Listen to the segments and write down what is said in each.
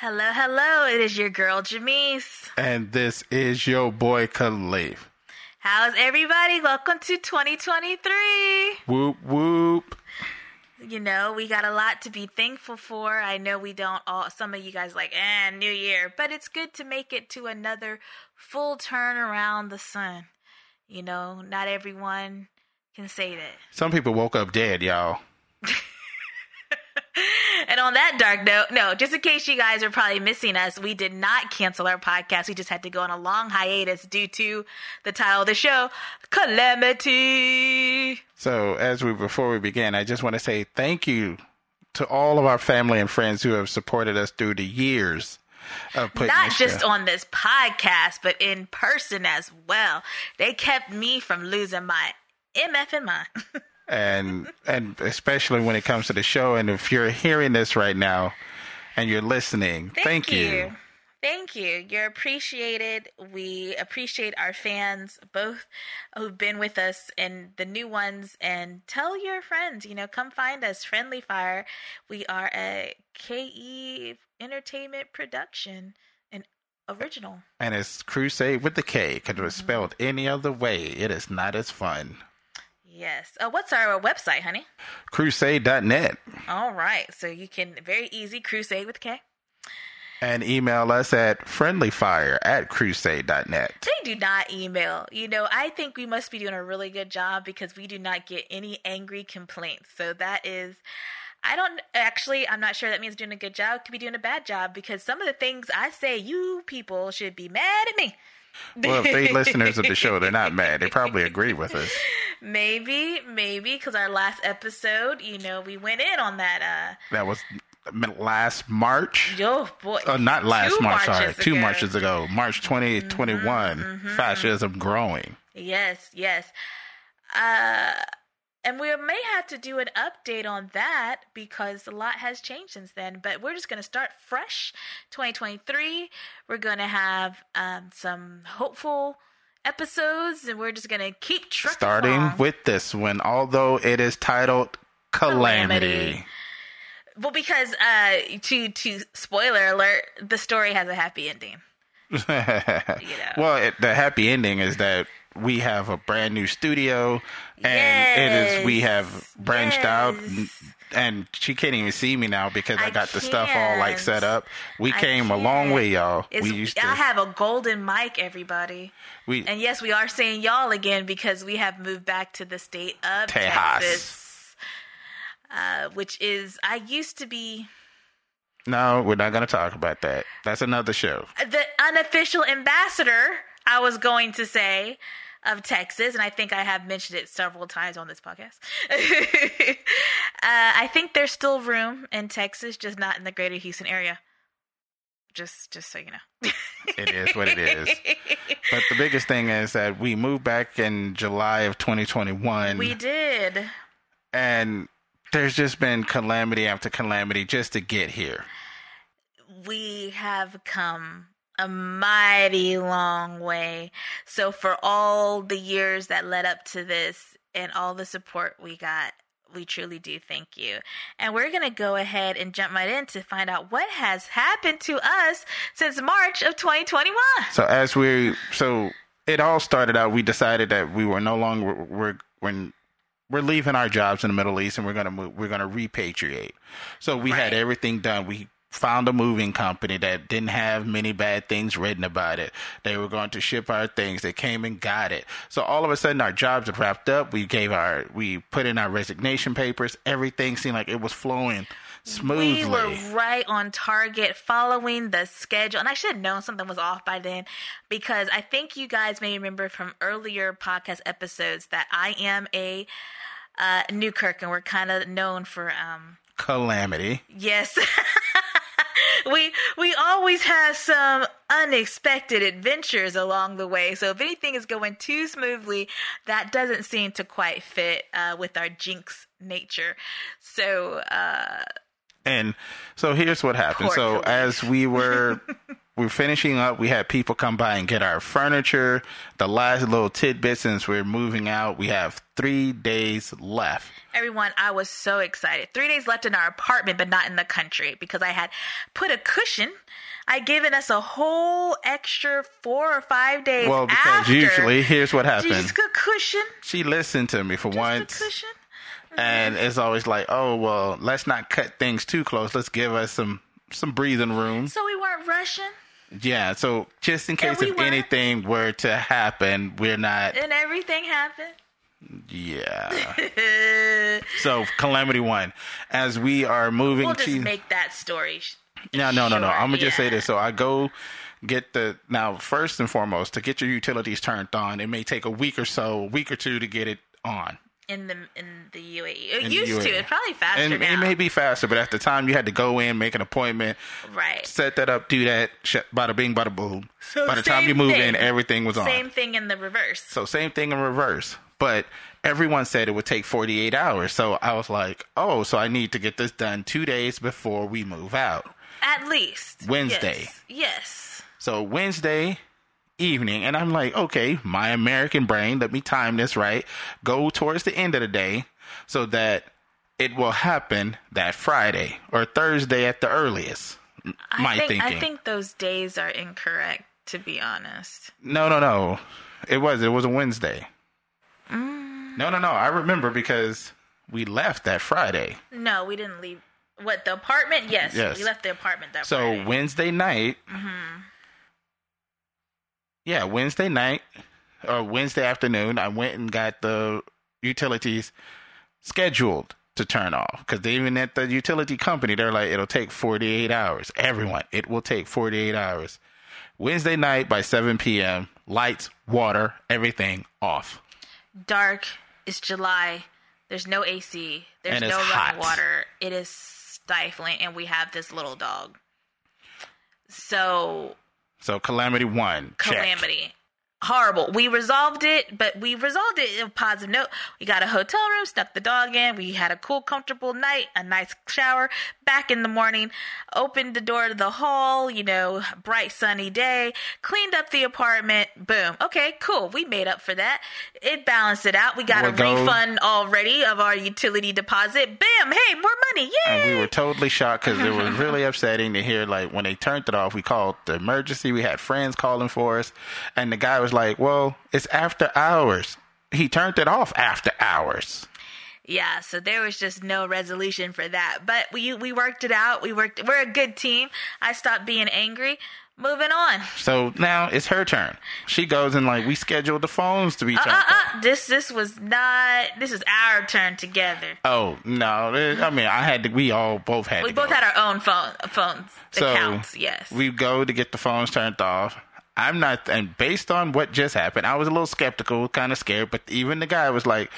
Hello, hello. It is your girl, Jamese. And this is your boy, Khalif. How's everybody? Welcome to 2023. Whoop, whoop. You know, we got a lot to be thankful for. I know we don't all, some of you guys like, new year. But it's good to make it to another full turn around the sun. You know, not everyone can say that. Some people woke up dead, y'all. And on that dark note, no, just in case you guys are probably missing us, we did not cancel our podcast. We just had to go on a long hiatus due to the title of the show, Calamity. So before we begin, I just want to say thank you to all of our family and friends who have supported us through the years. Not just on this podcast, but in person as well. They kept me from losing my MF and mine. And especially when it comes to the show. And if you're hearing this right now and you're listening, thank you. Thank you. You're appreciated. We appreciate our fans, both who've been with us and the new ones. And tell your friends, you know, come find us, Friendly Fire. We are a KE Entertainment production, an original. And it's Crusade with the K, because it was spelled any other way. It is not as fun. Yes. Oh, what's our website, honey? Crusade.net. All right. So you can, very easy, Crusade with K. And email us at friendlyfire@crusade.net. They do not email. You know, I think we must be doing a really good job because we do not get any angry complaints. So that is, I'm not sure that means doing a good job. Could be doing a bad job because some of the things I say, you people should be mad at me. Well, if they listeners of the show, they're not mad. They probably agree with us. Maybe, because our last episode, you know, we went in on that. That was last March. Oh, boy. Not last March, sorry. 2 Marches ago. March 2021. Fascism growing. Yes. And we may have to do an update on that because a lot has changed since then. But we're just going to start fresh, 2023. We're going to have some hopeful episodes, and we're just going to keep trucking along. With this one, although it is titled Calamity. Well, because, to spoiler alert, the story has a happy ending. You know. Well, the happy ending is that we have a brand new studio, and we have branched out, and she can't even see me now because I got the stuff all like set up. We came a long way, y'all. I have a golden mic, everybody. And yes, we are saying y'all again because we have moved back to the state of Tejas. Texas, which is, I used to be. No, we're not going to talk about that. That's another show. The unofficial ambassador, I was going to say, of Texas, and I think I have mentioned it several times on this podcast. I think there's still room in Texas, just not in the greater Houston area. Just so you know. It is what it is. But the biggest thing is that we moved back in July of 2021. We did. And there's just been calamity after calamity just to get here. We have come a mighty long way. So for all the years that led up to this and all the support we got, we truly do thank you. And we're going to go ahead and jump right in to find out what has happened to us since March of 2021. So it all started out, we decided that we were no longer, we're leaving our jobs in the Middle East and we're going to repatriate. So we had everything done. We found a moving company that didn't have many bad things written about it. They were going to ship our things. They came and got it. So all of a sudden our jobs had wrapped up. We put in our resignation papers. Everything seemed like it was flowing smoothly. We were right on target, following the schedule. And I should have known something was off by then, because I think you guys may remember from earlier podcast episodes that I am a Newkirk, and we're kind of known for calamity. Yes. We always have some unexpected adventures along the way. So if anything is going too smoothly, that doesn't seem to quite fit with our jinx nature. So here's what happened. So as we were we're finishing up. We had people come by and get our furniture. The last little tidbit, since we're moving out, we have 3 days left. Everyone, I was so excited. 3 days left in our apartment, but not in the country, because I had put a cushion. I given us a whole extra 4 or 5 days. Well, because after, usually, here's what happened. Just a cushion. She listened to me for just once. A cushion. Mm-hmm. And it's always like, oh, well, let's not cut things too close. Let's give us some breathing room. So we weren't rushing. Yeah, so just in case if anything were to happen, we're not... And everything happened? Yeah. So, Calamity won. As we are moving... We'll just make that story. No. I'm going to just say this. So, I go get the... Now, first and foremost, to get your utilities turned on, it may take a week or two to get it on. In the UAE. It used to. It's probably faster now. It may be faster, but at the time you had to go in, make an appointment, right? Set that up, do that, bada bing, bada boom. So by the time you moved in, everything was on. Same thing in the reverse. But everyone said it would take 48 hours. So I was like, oh, so I need to get this done 2 days before we move out. At least. Wednesday. Yes. So Wednesday... evening, and I'm like, okay, my American brain, let me time this right, go towards the end of the day so that it will happen that Friday or Thursday at the earliest. I think those days are incorrect, to be honest. No, it was a Wednesday. No, I remember, because we left that Friday. No, we didn't leave the apartment. Yes. We left the apartment that Friday. So Wednesday night. Mm-hmm. Yeah, Wednesday night or Wednesday afternoon, I went and got the utilities scheduled to turn off. Because even at the utility company, they're like, it'll take 48 hours. Everyone, it will take 48 hours. Wednesday night by 7 p.m., lights, water, everything off. Dark. It's July. There's no AC. There's no running water. It is stifling. And we have this little dog. So Calamity won. Check. Horrible. We resolved it, but we resolved it in a positive note. We got a hotel room, stuck the dog in. We had a cool, comfortable night, a nice shower. Back in the morning, opened the door to the hall, bright, sunny day. Cleaned up the apartment. Boom. Okay, cool. We made up for that. It balanced it out. We got a refund already of our utility deposit. Bam. Hey, more money. Yay. And we were totally shocked, because it was really upsetting to hear, when they turned it off, we called the emergency. We had friends calling for us. And the guy was like, well, it's after hours. He turned it off after hours. Yeah, so there was just no resolution for that. But we worked it out. We're a good team. I stopped being angry. Moving on. So now it's her turn. She goes and we scheduled the phones to be turned on. This is our turn together. Oh, no. We both had our own phones. So accounts, yes. We go to get the phones turned off. And based on what just happened, I was a little skeptical, kind of scared, but even the guy was like,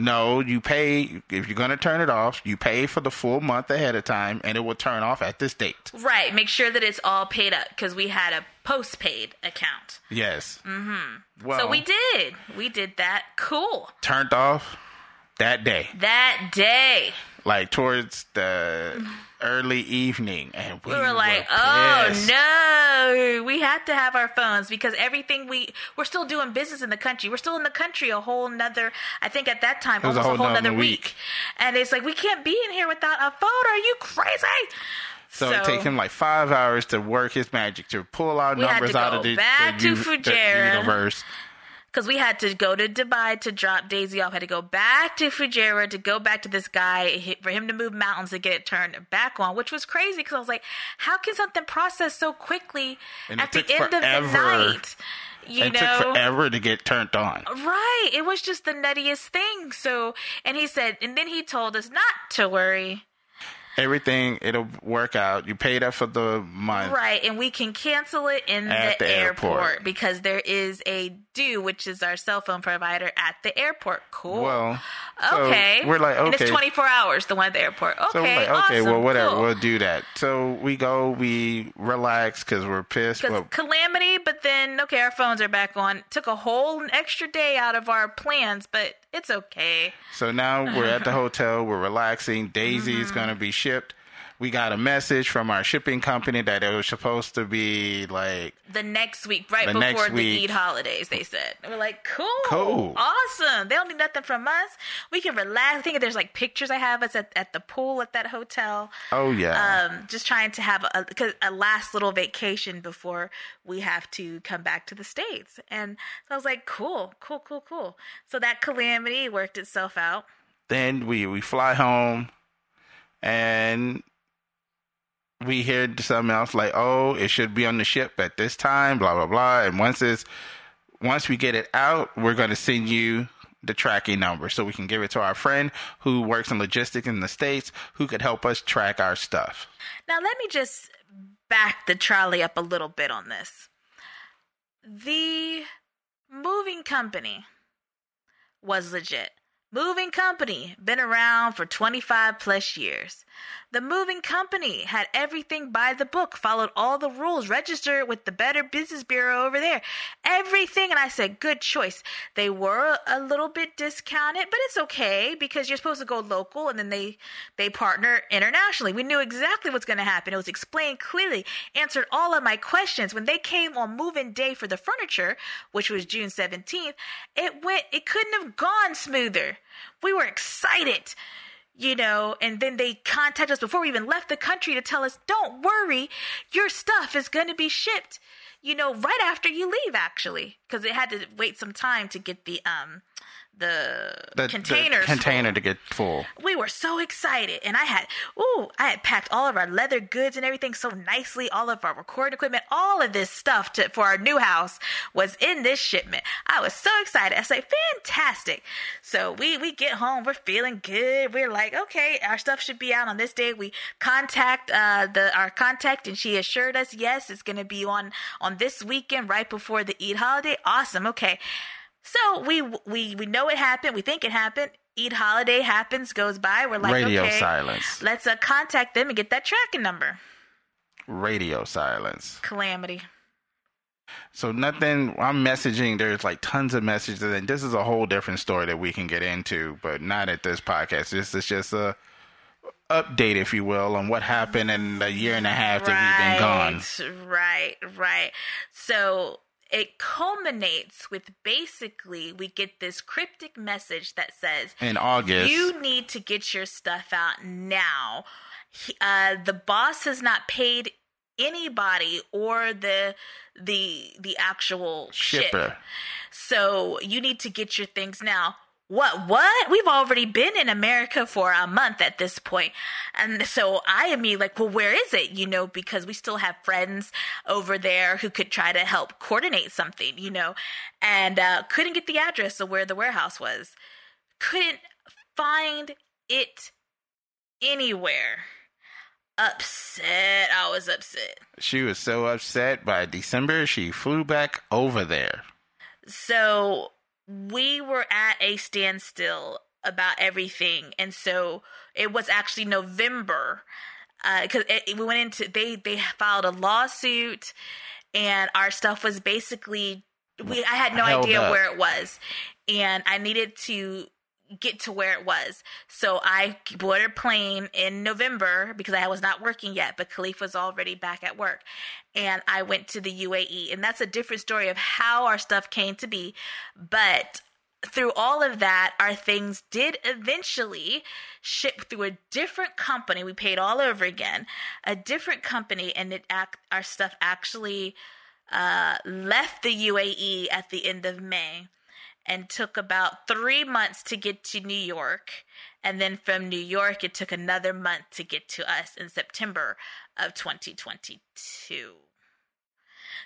no, you pay, if you're going to turn it off, you pay for the full month ahead of time, and it will turn off at this date. Right. Make sure that it's all paid up, because we had a postpaid account. Yes. Mm-hmm. Well, so we did that. Cool. Turned off that day. Towards the early evening. And we were like, pissed. Oh, no. We had to have our phones, because everything we're still doing business in the country. We're still in the country a whole nother, I think at that time, almost a whole nother week. And it's like, we can't be in here without a phone. Are you crazy? So it takes him 5 hours to work his magic, to pull our numbers out of the universe. Because we had to go to Dubai to drop Daisy off. Had to go back to Fujairah to go back to this guy for him to move mountains to get it turned back on, which was crazy, because I was like, how can something process so quickly at the end of the night? It took forever to get turned on. Right. It was just the nuttiest thing. So, and then he told us not to worry. Everything, it'll work out. You paid up for the month. Right, and we can cancel it at the airport, because there is a due, which is our cell phone provider at the airport. Cool. Well, okay. So we're like, okay. And it's 24 hours, the one at the airport. Okay, so we're like, okay, awesome, well, whatever, cool. We'll do that. So we go, we relax, because we're pissed. Because Calamity, but then, okay, our phones are back on. Took a whole extra day out of our plans, but... it's okay. So now we're at the hotel. We're relaxing. Daisy's going to be shipped. we got a message from our shipping company that it was supposed to be like the next week, right before the Eid holidays, they said. And we're like, cool, awesome. They don't need nothing from us. We can relax. I think there's like pictures I have us at the pool at that hotel. Oh, yeah. Just trying to have a last little vacation before we have to come back to the States. And so I was like, cool. So that calamity worked itself out. Then we fly home and we hear something else like, oh, it should be on the ship at this time, blah, blah, blah. And once we get it out, we're going to send you the tracking number so we can give it to our friend who works in logistics in the States who could help us track our stuff. Now, let me just back the trolley up a little bit on this. The moving company was legit. Moving company, been around for 25 plus years. The moving company had everything by the book, followed all the rules, registered with the Better Business Bureau over there. Everything, and I said, good choice. They were a little bit discounted, but it's okay because you're supposed to go local and then they partner internationally. We knew exactly what's going to happen. It was explained clearly, answered all of my questions. When they came on move-in day for the furniture, which was June 17th, it couldn't have gone smoother. We were excited, you know, and then they contacted us before we even left the country to tell us, don't worry, your stuff is going to be shipped, you know, right after you leave, actually, because it had to wait some time to get the container to get full. We were so excited, and I had packed all of our leather goods and everything so nicely, all of our recording equipment, all of this stuff for our new house was in this shipment. I was so excited. I said, fantastic. So we get home, we're feeling good. We're like, okay, our stuff should be out on this day. We contact our contact, and she assured us, yes, it's going to be on this weekend right before the Eid holiday. Awesome. Okay. So we know it happened. We think it happened. Eid holiday happens, goes by. We're like, radio okay, silence. Let's contact them and get that tracking number. Radio silence. Calamity. So nothing. I'm messaging. There's like tons of messages, and this is a whole different story that we can get into, but not at this podcast. This is just a update, if you will, on what happened in the year and a half that we've been gone. Right. So. It culminates with basically we get this cryptic message that says, in August, you need to get your stuff out now. The boss has not paid anybody or the actual shipper. So you need to get your things now. What? We've already been in America for a month at this point. And so I am like, well, where is it? You know, because we still have friends over there who could try to help coordinate something, you know, and couldn't get the address of where the warehouse was. Couldn't find it anywhere. Upset. I was upset. She was so upset. By December, she flew back over there. So we were at a standstill about everything. And so it was actually November because we went into, they filed a lawsuit and our stuff was basically, I had no idea where it was. And I needed to get to where it was. So I boarded a plane in November because I was not working yet, but Khalif was already back at work. And I went to the UAE, and that's a different story of how our stuff came to be. But through all of that, our things did eventually ship through a different company. We paid all over again, a different company, and our stuff actually left the UAE at the end of May. And took about 3 months to get to New York. And then from New York, it took another month to get to us in September of 2022.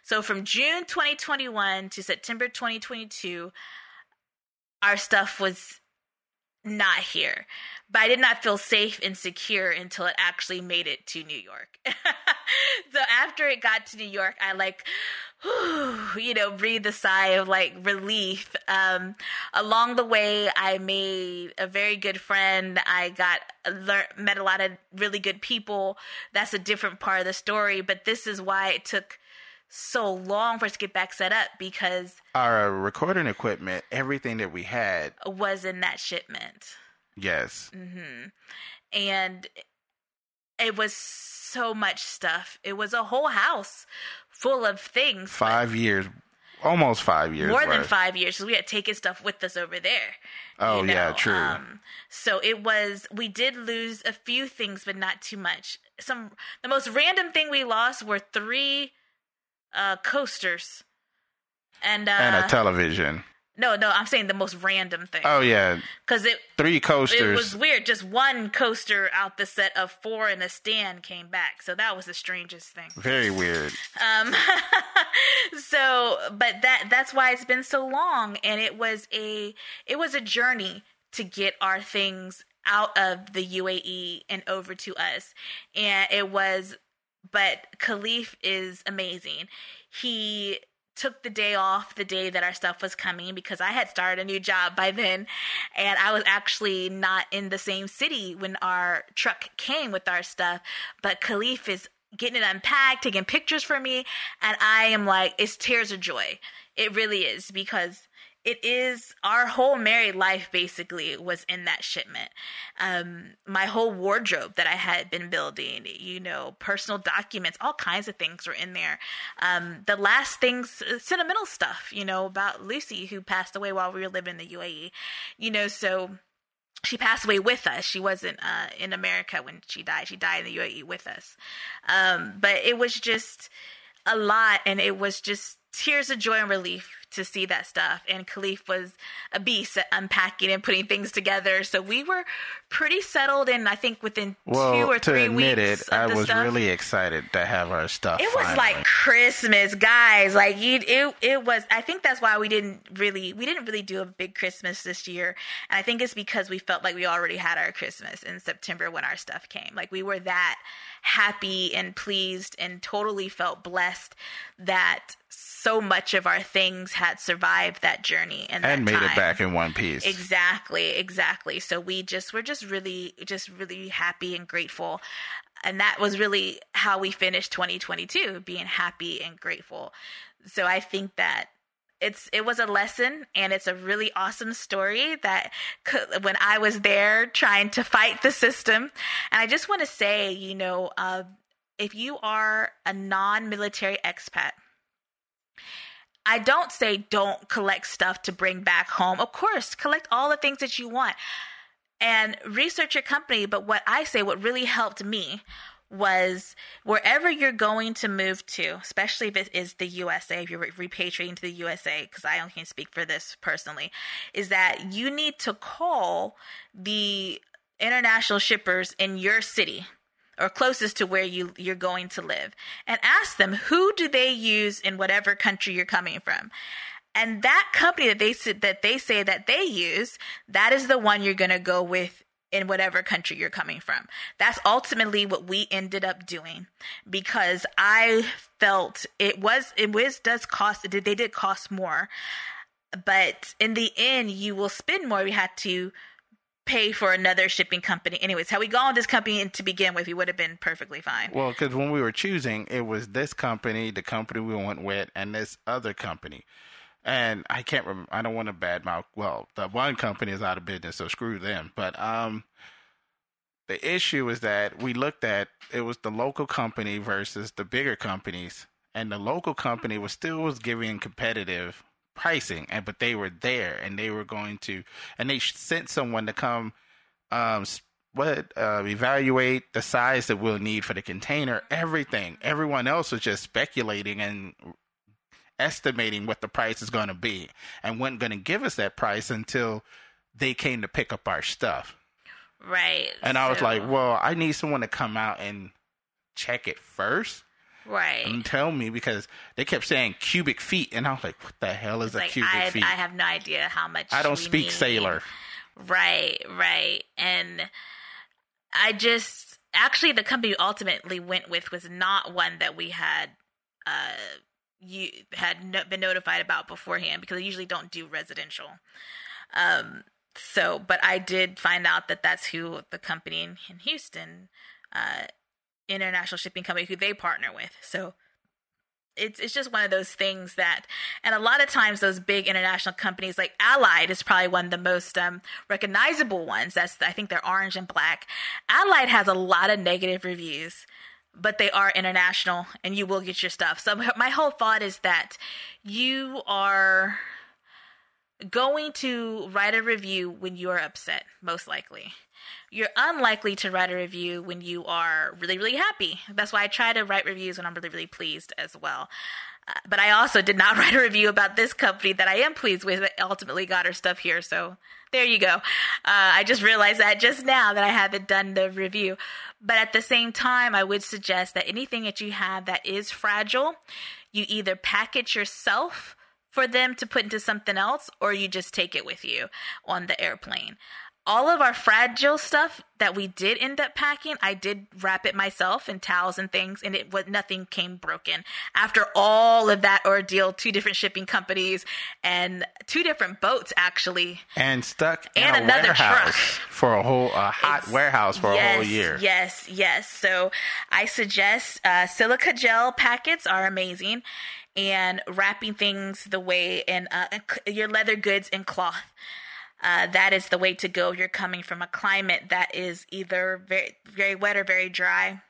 So from June 2021 to September 2022, our stuff was not here. But I did not feel safe and secure until it actually made it to New York. So after it got to New York, I breathe a sigh of relief. Along the way, I made a very good friend. I met a lot of really good people. That's a different part of the story, but this is why it took so long for us to get back set up because our recording equipment, everything that we had was in that shipment. Yes. Mm-hmm. And It was so much stuff. It was a whole house full of things. 5 years. Almost 5 years. More than 5 years, because we had taken stuff with us over there. Oh, yeah, true. So it was, we did lose a few things, but not too much. The most random thing we lost were 3 coasters. And a television. No, I'm saying the most random thing. Oh, yeah. Because 3 coasters. It was weird. Just one coaster out the set of 4 in a stand came back. So that was the strangest thing. Very weird. So, but that's why it's been so long. And it was a journey to get our things out of the UAE and over to us. And but Khalif is amazing. He took the day off the day that our stuff was coming, because I had started a new job by then, and I was actually not in the same city when our truck came with our stuff. But Khalif is getting it unpacked, taking pictures for me, and I am like, it's tears of joy. It really is, because it is our whole married life basically was in that shipment. My whole wardrobe that I had been building, personal documents, all kinds of things were in there. The last things, sentimental stuff, about Lucy, who passed away while we were living in the UAE, so she passed away with us. She wasn't in America when she died. She died in the UAE with us. But it was just a lot, and it was just tears of joy and relief to see that stuff. And Khalif was a beast at unpacking and putting things together. So we were pretty settled, and I think within 2 or 3 weeks. Really excited to have our stuff. It was like Christmas, guys. Like it was. I think that's why we didn't really do a big Christmas this year. And I think it's because we felt like we already had our Christmas in September when our stuff came. Like we were that happy and pleased and totally felt blessed that so much of our things had survived that journey and made it back in one piece. Exactly. So we're just really happy and grateful. And that was really how we finished 2022, being happy and grateful. So I think that it was a lesson, and it's a really awesome story that when I was there trying to fight the system. And I just want to say, if you are a non-military expat, I don't say don't collect stuff to bring back home. Of course, collect all the things that you want and research your company. But what I say, what really helped me was wherever you're going to move to, especially if it is the USA, if you're repatriating to the USA, because I only can speak for this personally, is that you need to call the international shippers in your city or closest to where you're going to live, and ask them, who do they use in whatever country you're coming from? And that company that they say that they use, that is the one you're going to go with in whatever country you're coming from. That's ultimately what we ended up doing, because I felt it did cost more, but in the end you will spend more. We had to pay for another shipping company. Anyways, had we gone this company to begin with, we would have been perfectly fine. Well, because when we were choosing, it was this company, the company we went with, and this other company. And I can't remember. I don't want to badmouth. Well, the one company is out of business, so screw them. But the issue is that we looked at, it was the local company versus the bigger companies. And the local company was still giving competitive pricing, but they were there, and they were going to, and they sent someone to come evaluate the size that we'll need for the container, everything. Everyone else was just speculating and estimating what the price is going to be, and wasn't going to give us that price until they came to pick up our stuff. Right. And I was like, well, I need someone to come out and check it first. Right. And tell me, because they kept saying cubic feet, and I was like, what the hell is cubic feet? I have no idea how much I don't speak need. Sailor. Right. And I just the company we ultimately went with was not one that we had been notified about beforehand, because they usually don't do residential. But I did find out that that's who the company in Houston international shipping company who they partner with. So it's just one of those things that, and a lot of times those big international companies like Allied is probably one of the most recognizable ones. That's, I think they're orange and black. Allied has a lot of negative reviews, but they are international and you will get your stuff. So my whole thought is that you are going to write a review when you are upset, most likely. You're unlikely to write a review when you are really, really happy. That's why I try to write reviews when I'm really, really pleased as well. But I also did not write a review about this company that I am pleased with that ultimately got her stuff here. So there you go. I just realized that just now that I haven't done the review. But at the same time, I would suggest that anything that you have that is fragile, you either package yourself for them to put into something else, or you just take it with you on the airplane. All of our fragile stuff that we did end up packing, I did wrap it myself in towels and things, and nothing came broken. After all of that ordeal, 2 different shipping companies and 2 different boats, actually, and stuck and in another truck for a whole warehouse for a whole year. Yes, yes. So I suggest silica gel packets are amazing, and wrapping things the way in your leather goods and cloth. That is the way to go. You're coming from a climate that is either very, very wet or very dry.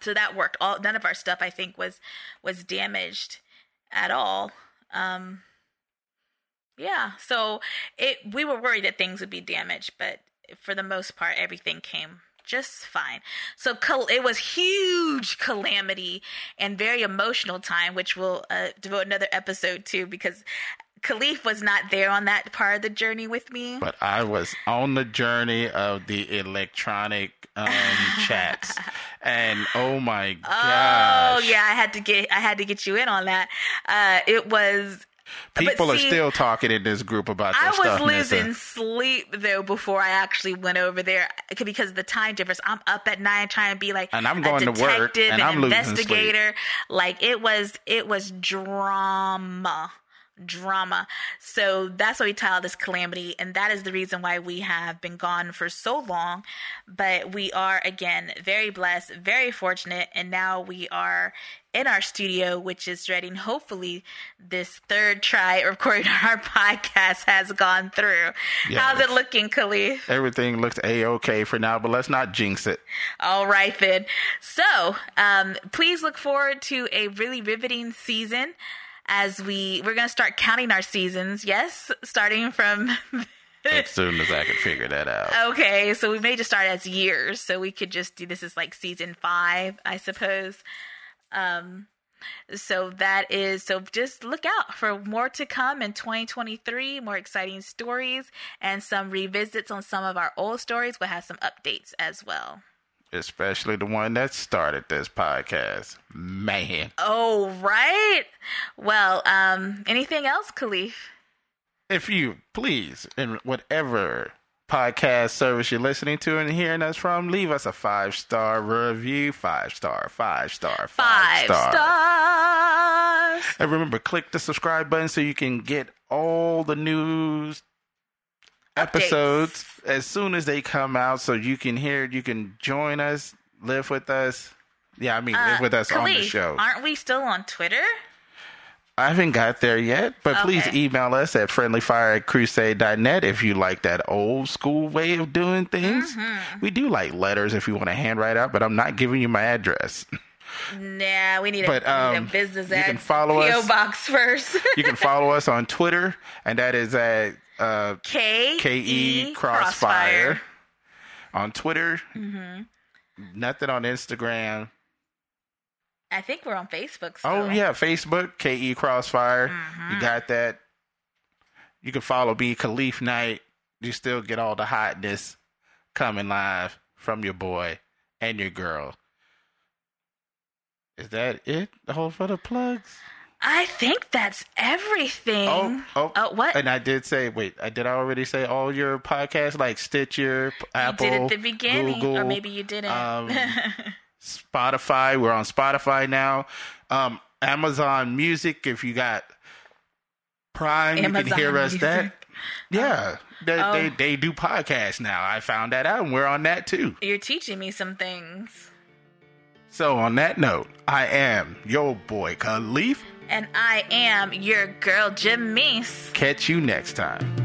So that worked. None of our stuff, I think, was damaged at all. Yeah. So we were worried that things would be damaged, but for the most part, everything came just fine. So it was huge calamity and very emotional time, which we'll devote another episode to, because Khalif was not there on that part of the journey with me. But I was on the journey of the electronic chats, and oh my gosh! Oh yeah, I had to get you in on that. It was. People are still talking in this group about this stuff. I was losing sleep, though, before I actually went over there because of the time difference. I'm up at 9 trying to be like and I'm going a detective to work, and I'm investigator. Like it was drama. So that's why we titled this Calamity, and that is the reason why we have been gone for so long. But we are, again, very blessed, very fortunate, and now we are in our studio, which is dreading hopefully this 3rd try of recording our podcast has gone through. Yes. How's it looking, Khalif? Everything looks A-okay for now, but let's not jinx it. All right, then. So please look forward to a really riveting season. As we're going to start counting our seasons, yes, starting from... as soon as I can figure that out. Okay, so we may just start as years, so we could just do this as like season 5, I suppose. So just look out for more to come in 2023, more exciting stories, and some revisits on some of our old stories. We'll have some updates as well. Especially the one that started this podcast. Man. Oh, right. Well, anything else, Khalif? If you please, in whatever podcast service you're listening to and hearing us from, leave us a 5-star review. 5-star. 5 stars. And remember, click the subscribe button so you can get all the news episodes as soon as they come out, so you can hear it, you can join us, live with us. Yeah, I mean, live with us, Khalif, on the show. Aren't we still on Twitter? I haven't got there yet, but okay. Please email us at friendlyfire@crusade.net if you like that old school way of doing things. Mm-hmm. We do like letters if you want to handwrite out, but I'm not giving you my address. Nah, we need a business address. You can follow us. PO box first. You can follow us on Twitter, and that is at KE Crossfire on Twitter. Mm-hmm. Nothing on Instagram. I think we're on Facebook still. Oh yeah, Facebook KE Crossfire. Mm-hmm. You got that. You can follow B Khalif Knight. You still get all the hotness coming live from your boy and your girl. Is that it? The whole for the plugs. I think that's everything. Oh, what? And I did say, I already say all your podcasts, like Stitcher, Apple, you did at the beginning, Google, or maybe you didn't. Spotify, we're on Spotify now. Amazon Music, if you got Prime, Amazon, you can hear us that. Yeah, they do podcasts now. I found that out, and we're on that too. You're teaching me some things. So on that note, I am your boy Khalif. And I am your girl Jamese. Catch you next time.